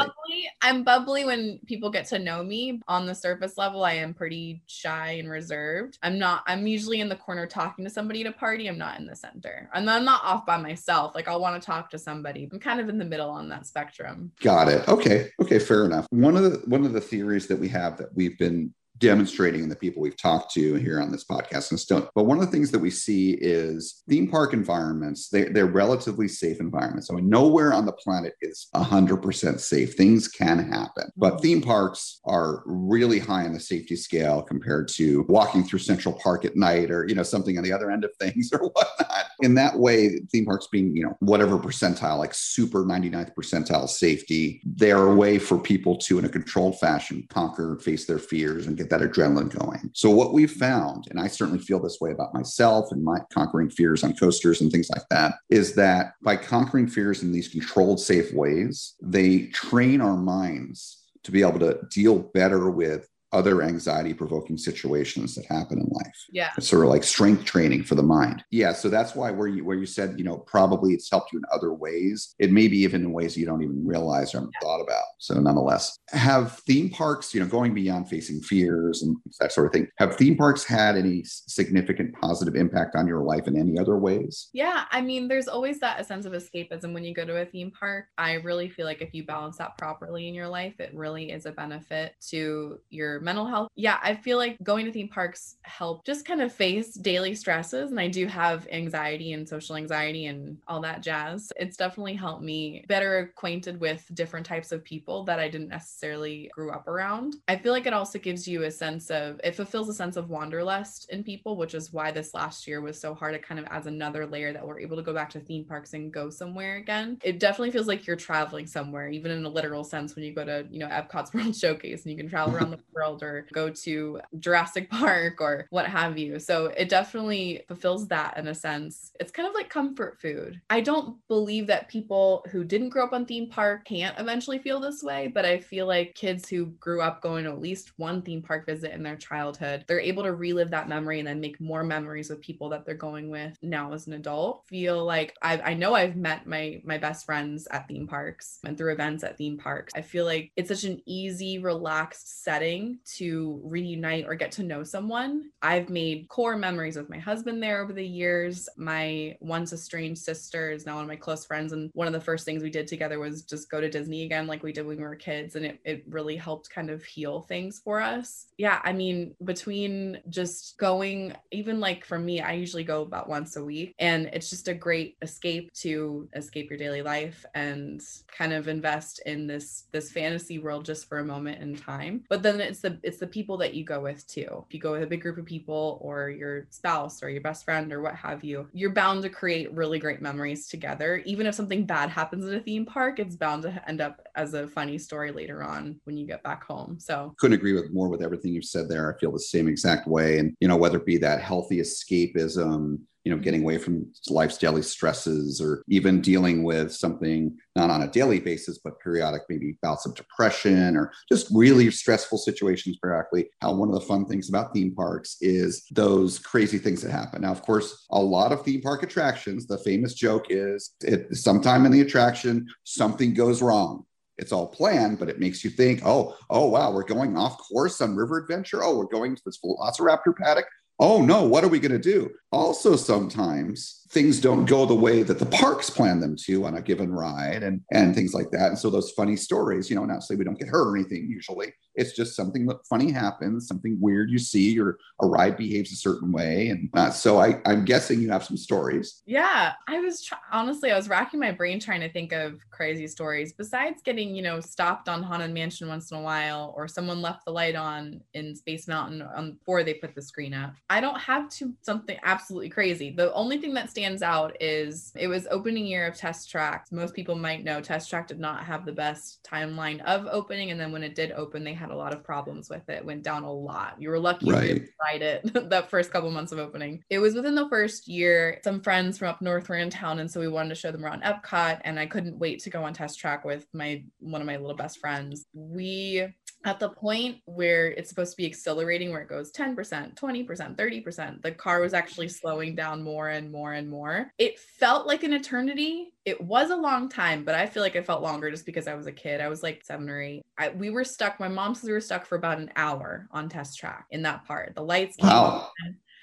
I'm bubbly when people get to know me. On the surface level, I am pretty shy and reserved. I'm usually in the corner talking to somebody at a party. I'm not in the center. And I'm not off by myself. Like, I'll want to talk to somebody. I'm kind of in the middle on that spectrum. Got it. Okay. Fair enough. One of the theories that we have that we've been demonstrating and the people we've talked to here on this podcast and stuff. But one of the things that we see is theme park environments, they're relatively safe environments. I mean, nowhere on the planet is 100% safe. Things can happen. But theme parks are really high on the safety scale compared to walking through Central Park at night or, you know, something on the other end of things or whatnot. In that way, theme parks being, you know, whatever percentile, like super 99th percentile safety, they're a way for people to, in a controlled fashion, conquer, face their fears and get that adrenaline going. So what we've found, and I certainly feel this way about myself and my conquering fears on coasters and things like that, is that by conquering fears in these controlled, safe ways, they train our minds to be able to deal better with other anxiety-provoking situations that happen in life. Yeah. It's sort of like strength training for the mind. Yeah. So that's why where you said, you know, probably it's helped you in other ways. It may be even in ways you don't even realize or haven't thought about. So nonetheless, have theme parks, you know, going beyond facing fears and that sort of thing, have theme parks had any significant positive impact on your life in any other ways? Yeah. I mean, there's always that sense of escapism when you go to a theme park. I really feel like if you balance that properly in your life, it really is a benefit to your mental health. Yeah, I feel like going to theme parks help just kind of face daily stresses. And I do have anxiety and social anxiety and all that jazz. It's definitely helped me better acquainted with different types of people that I didn't necessarily grew up around. I feel like it also gives you a sense of, it fulfills a sense of wanderlust in people, which is why this last year was so hard. It kind of adds another layer that we're able to go back to theme parks and go somewhere again. It definitely feels like you're traveling somewhere, even in a literal sense, when you go to, you know, Epcot's World Showcase and you can travel around the world or go to Jurassic Park or what have you. So it definitely fulfills that in a sense. It's kind of like comfort food. I don't believe that people who didn't grow up on theme park can't eventually feel this way, but I feel like kids who grew up going to at least one theme park visit in their childhood, they're able to relive that memory and then make more memories with people that they're going with now as an adult. Feel like I know I've met my best friends at theme parks and through events at theme parks. I feel like it's such an easy, relaxed setting to reunite or get to know someone. I've made core memories with my husband there over the years. My once estranged sister is now one of my close friends. And one of the first things we did together was just go to Disney again, like we did when we were kids. And it really helped kind of heal things for us. Yeah. I mean, between just going, even like for me, I usually go about once a week, and it's just a great escape to escape your daily life and kind of invest in this fantasy world just for a moment in time. But then it's the people that you go with too. If you go with a big group of people or your spouse or your best friend or what have you, you're bound to create really great memories together. Even if something bad happens at a theme park, it's bound to end up as a funny story later on when you get back home. So couldn't agree with everything you've said there. I feel the same exact way. And, you know, whether it be that healthy escapism, you know, getting away from life's daily stresses, or even dealing with something not on a daily basis, but periodic, maybe bouts of depression or just really stressful situations periodically. How one of the fun things about theme parks is those crazy things that happen. Now, of course, a lot of theme park attractions, the famous joke is sometime in the attraction, something goes wrong. It's all planned, but it makes you think, oh, wow, we're going off course on River Adventure. Oh, we're going to this Velociraptor paddock. Oh no, what are we going to do? Also, sometimes things don't go the way that the parks plan them to on a given ride and things like that. And so those funny stories, you know, not say we don't get hurt or anything usually. It's just something funny happens, something weird you see, or a ride behaves a certain way. And so I'm guessing you have some stories. Yeah, I was honestly, I was racking my brain trying to think of crazy stories besides getting, you know, stopped on Haunted Mansion once in a while, or someone left the light on in Space Mountain before they put the screen up. I don't have something absolutely crazy. The only thing that stands out is it was opening year of Test Track. Most people might know Test Track did not have the best timeline of opening. And then when it did open, they had a lot of problems with it. It went down a lot. You were lucky to ride it that first couple months of opening. It was within the first year. Some friends from up north were in town. And so we wanted to show them around Epcot. And I couldn't wait to go on Test Track with one of my little best friends. We... At the point where it's supposed to be accelerating, where it goes 10%, 20%, 30%, the car was actually slowing down more and more and more. It felt like an eternity. It was a long time, but I feel like it felt longer just because I was a kid. I was like 7 or 8. We were stuck. My mom says we were stuck for about an hour on Test Track in that part. The lights came on.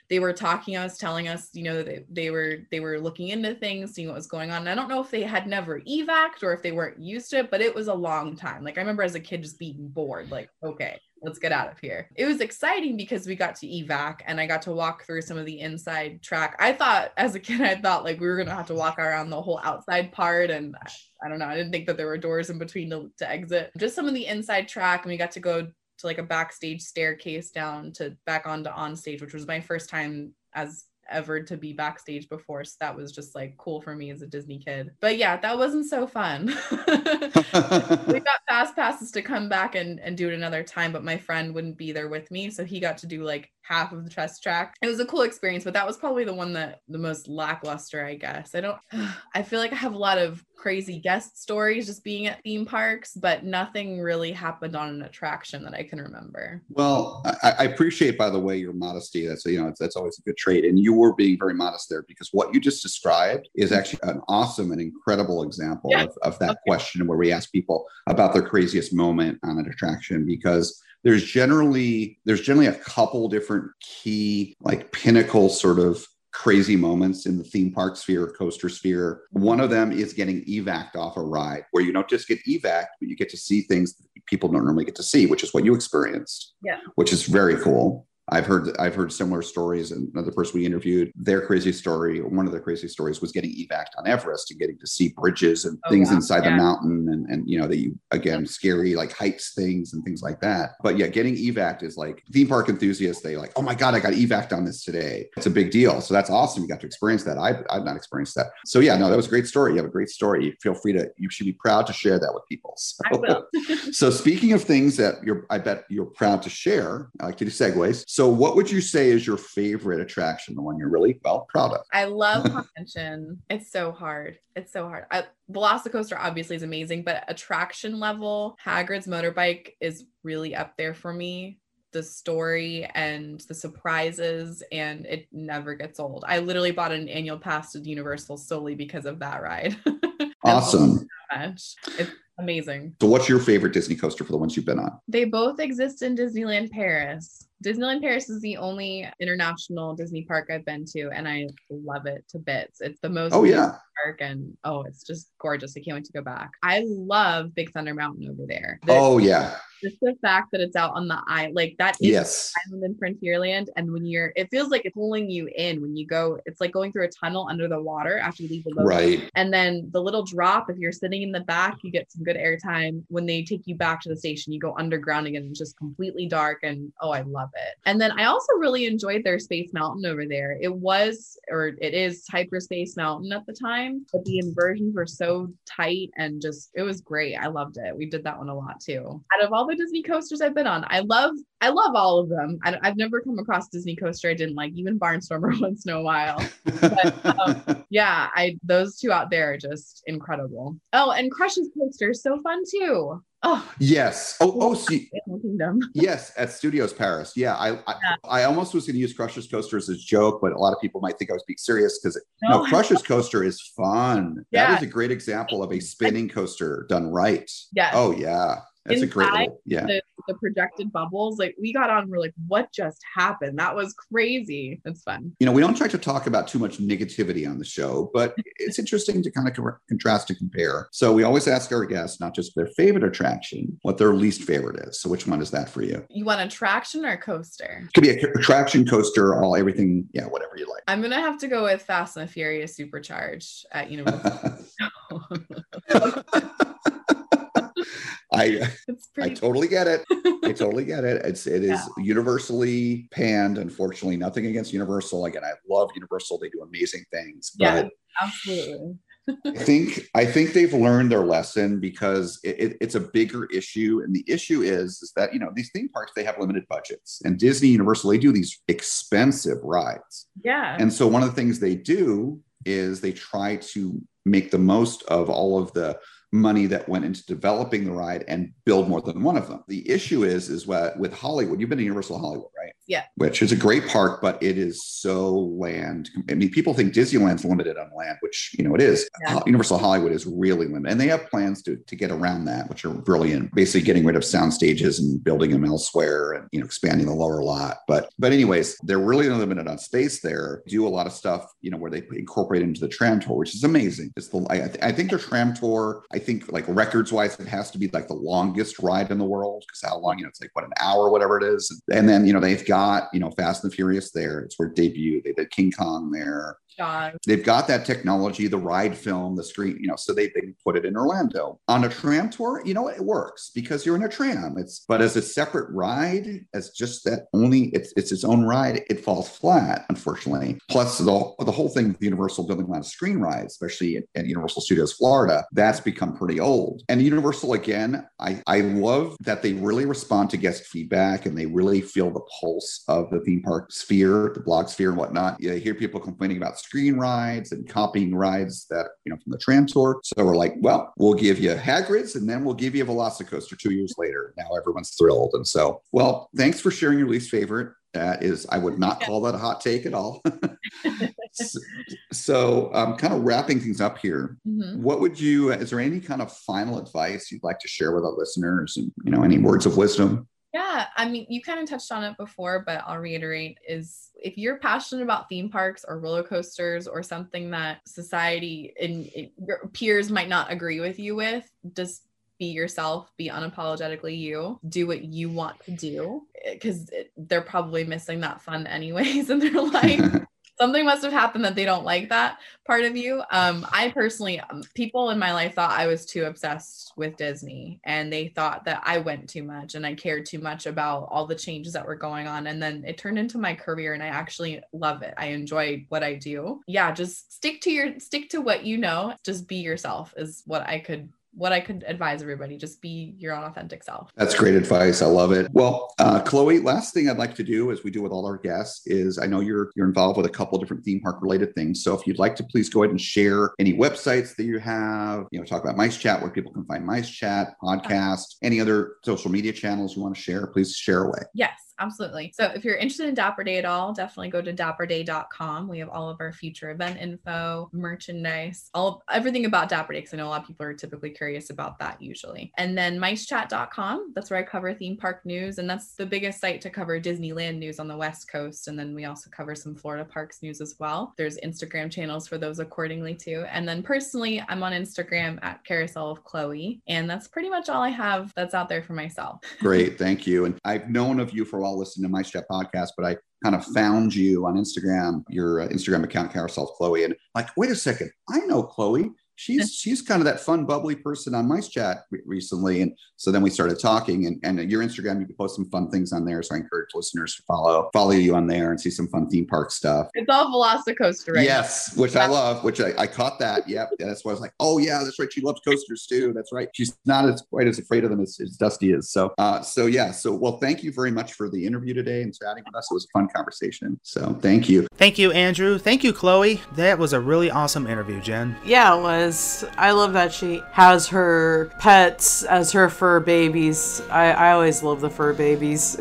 they were talking to us, telling us, you know, they were looking into things, seeing what was going on. And I don't know if they had never evac'd or if they weren't used to it, but it was a long time. Like, I remember as a kid just being bored, like, okay, let's get out of here. It was exciting because we got to evac and I got to walk through some of the inside track. I thought as a kid, like we were going to have to walk around the whole outside part. And I don't know, I didn't think that there were doors in between to exit. Just some of the inside track, and we got to go to like a backstage staircase down to back onto on stage, which was my first time as ever to be backstage before. So that was just like cool for me as a Disney kid. But yeah, that wasn't so fun. We got fast passes to come back and do it another time, but my friend wouldn't be there with me, so he got to do like half of the test track. It was a cool experience, but that was probably the one that the most lackluster, I guess. I feel like I have a lot of crazy guest stories just being at theme parks, but nothing really happened on an attraction that I can remember. Well, I appreciate, by the way, your modesty. That's, you know, that's always a good trait. And you were being very modest there, because what you just described is actually an awesome and incredible example of that question where we ask people about their craziest moment on an attraction, because there's generally a couple different key, like, pinnacle sort of crazy moments in the theme park sphere, coaster sphere. One of them is getting evac'd off a ride, where you don't just get evac'd, but you get to see things that people don't normally get to see, which is what you experienced. Yeah, which is very cool. I've heard similar stories, and another person we interviewed, their crazy story, one of their crazy stories was getting evac'd on Everest and getting to see bridges and things inside the mountain and you know, that you, again, scary, like, heights things and things like that. But yeah, getting evac'd is like, theme park enthusiasts, they like, oh my God, I got evac'd on this today. It's a big deal. So that's awesome. You got to experience that. I've not experienced that. So yeah, no, that was a great story. You have a great story. Feel free to, you should be proud to share that with people. So, I will. So speaking of things that I bet you're proud to share, I like to do segues. So what would you say is your favorite attraction, the one you're really proud of? I love convention. It's so hard. Velocicoaster obviously is amazing, but attraction level, Hagrid's motorbike is really up there for me. The story and the surprises, and it never gets old. I literally bought an annual pass to Universal solely because of that ride. Awesome. It's amazing. So what's your favorite Disney coaster for the ones you've been on? They both exist in Disneyland Paris. Disneyland Paris is the only international Disney park I've been to, and I love it to bits. It's the most park, and it's just gorgeous. I can't wait to go back. I love Big Thunder Mountain over there. Just the fact that it's out on the island, like that is island in Frontierland, and when it feels like it's pulling you in when you go. It's like going through a tunnel under the water after you leave the boat. Right. And then the little drop, if you're sitting in the back, you get some good airtime. When they take you back to the station, you go underground again, and it's just completely dark, and I love it. And then I also really enjoyed their Space Mountain over there. It is Hyperspace Mountain at the time, but the inversions were so tight, and just, it was great. I loved it. We did that one a lot too. Out of all the Disney coasters I've been on, I love all of them. I've never come across a Disney coaster I didn't like, even Barnstormer once in a while. But those two out there are just incredible. Oh, and Crush's Coaster is so fun too. Oh yes. Oh, see. Yes, at Studios Paris. Yeah, I almost was going to use Crush's Coaster as a joke, but a lot of people might think I was being serious because no, Crush's Coaster is fun. Yeah. That is a great example of a spinning coaster done right. Yeah. Oh yeah. That's a great one. Yeah. The projected bubbles, like, we got on, we're like, what just happened? That was crazy. That's fun. You know, we don't try to talk about too much negativity on the show, but it's interesting to kind of contrast and compare. So we always ask our guests not just their favorite attraction, what their least favorite is. So which one is that for you? You want attraction or coaster? It could be attraction, coaster, everything. Yeah, whatever you like. I'm going to have to go with Fast and the Furious Supercharged at Universal. I totally get it. It is universally panned. Unfortunately, nothing against Universal. Again, I love Universal. They do amazing things. But yeah, absolutely. I think they've learned their lesson, because it's a bigger issue. And the issue is that, you know, these theme parks, they have limited budgets, and Disney, Universal, they do these expensive rides. Yeah. And so one of the things they do is they try to make the most of all of the money that went into developing the ride and build more than one of them. The issue is what with Hollywood, you've been to Universal Hollywood, right? Yeah. Which is a great park, but it is so land. I mean, people think Disneyland's limited on land, which, you know, it is. Yeah. Universal Hollywood is really limited. And they have plans to get around that, which are brilliant. Basically getting rid of sound stages and building them elsewhere and, you know, expanding the lower lot. But anyways, they're really limited on space there. Do a lot of stuff, you know, where they incorporate into the Tram Tour, which is amazing. It's the I think their Tram Tour, I think like records-wise, it has to be like the longest ride in the world because how long, you know, it's like, what, an hour or whatever it is. And then, you know, they've got, you know, Fast and the Furious there. It's where it debuted. They did King Kong there. They've got that technology, the ride film, the screen, you know, so they can put it in Orlando. On a Tram Tour, you know what? It works because you're in a tram. But as a separate ride, as just that only, it's its own ride, it falls flat, unfortunately. Plus the whole thing with Universal building a lot of screen rides, especially at Universal Studios Florida, that's become pretty old. And Universal, again, I love that they really respond to guest feedback and they really feel the pulse of the theme park sphere, the blog sphere and whatnot. You hear people complaining about screen rides and copying rides that, you know, from the Tram Tour. So we're like, well, we'll give you Hagrid's and then we'll give you a Velocicoaster 2 years later. Now everyone's thrilled. And so, well, thanks for sharing your least favorite. That is, I would not call that a hot take at all. So kind of wrapping things up here, What would you, is there any kind of final advice you'd like to share with our listeners and, you know, any words of wisdom? Yeah, I mean, you kind of touched on it before, but I'll reiterate is if you're passionate about theme parks or roller coasters or something that society and your peers might not agree with you with, just be yourself, be unapologetically you, do what you want to do because they're probably missing that fun anyways in their life. Something must have happened that they don't like that part of you. I personally, people in my life thought I was too obsessed with Disney and they thought that I went too much and I cared too much about all the changes that were going on. And then it turned into my career and I actually love it. I enjoy what I do. Yeah, just stick to what you know. Just be yourself is what I could advise everybody. Just be your own authentic self. That's great advice. I love it. Well, Chloe, last thing I'd like to do as we do with all our guests is I know you're involved with a couple of different theme park related things. So if you'd like to please go ahead and share any websites that you have, you know, talk about MiceChat, where people can find MiceChat, podcast, any other social media channels you want to share, please share away. Yes. Absolutely. So if you're interested in Dapper Day at all, definitely go to dapperday.com. We have all of our future event info, merchandise, everything about Dapper Day, because I know a lot of people are typically curious about that usually. And then micechat.com, that's where I cover theme park news. And that's the biggest site to cover Disneyland news on the West Coast. And then we also cover some Florida parks news as well. There's Instagram channels for those accordingly too. And then personally, I'm on Instagram at Carousel of Chloe. And that's pretty much all I have that's out there for myself. Great. Thank you. And I've known of you for a while. I'll listen to MiceChat podcast, but I kind of found you on Instagram, your Instagram account, Carousel Chloe, and like, wait a second, I know Chloe. She's kind of that fun, bubbly person on MiceChat recently. And so then we started talking and your Instagram, you can post some fun things on there. So I encourage listeners to follow you on there and see some fun theme park stuff. It's all Velocicoaster, right? Yes, now. Which I love, which I caught that. Yep. And that's why I was like, oh yeah, that's right. She loves coasters too. That's right. She's not quite as afraid of them as Dusty is. So yeah. So, well, thank you very much for the interview today and chatting with us. It was a fun conversation. So thank you. Thank you, Andrew. Thank you, Chloe. That was a really awesome interview, Jen. Yeah, it was. I love that she has her pets as her fur babies. I always love the fur babies.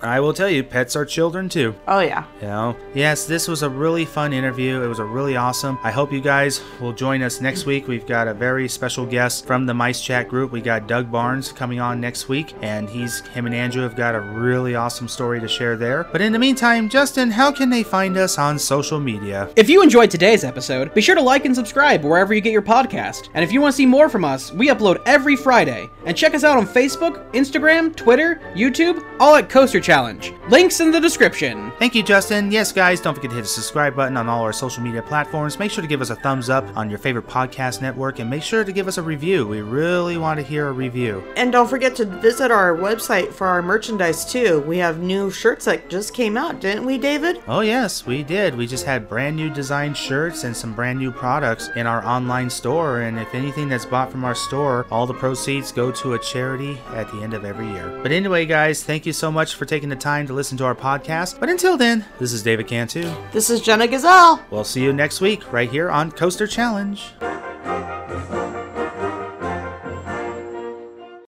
I will tell you, pets are children too. Oh yeah. You know? Yes, this was a really fun interview. It was a really awesome. I hope you guys will join us next week. We've got a very special guest from the MiceChat group. We got Doug Barnes coming on next week, and him and Andrew have got a really awesome story to share there. But in the meantime, Justin, how can they find us on social media? If you enjoyed today's episode, be sure to like and subscribe wherever you get your podcast. And if you want to see more from us, we upload every Friday. And check us out on Facebook, Instagram, Twitter, YouTube, all at Coaster Challenge. Links in the description. Thank you, Justin. Yes, guys, don't forget to hit the subscribe button on all our social media platforms. Make sure to give us a thumbs up on your favorite podcast network and make sure to give us a review. We really want to hear a review. And don't forget to visit our website for our merchandise, too. We have new shirts that just came out, didn't we, David? Oh, yes, we did. We just had brand new design shirts and some brand new products in our online store. And if anything that's bought from our store, all the proceeds go to a charity at the end of every year. But anyway, guys, thank you so much for taking the time to listen to our podcast. But until then, this is David Cantu. This is Jenna Giselle. We'll see you next week right here on Coaster Challenge.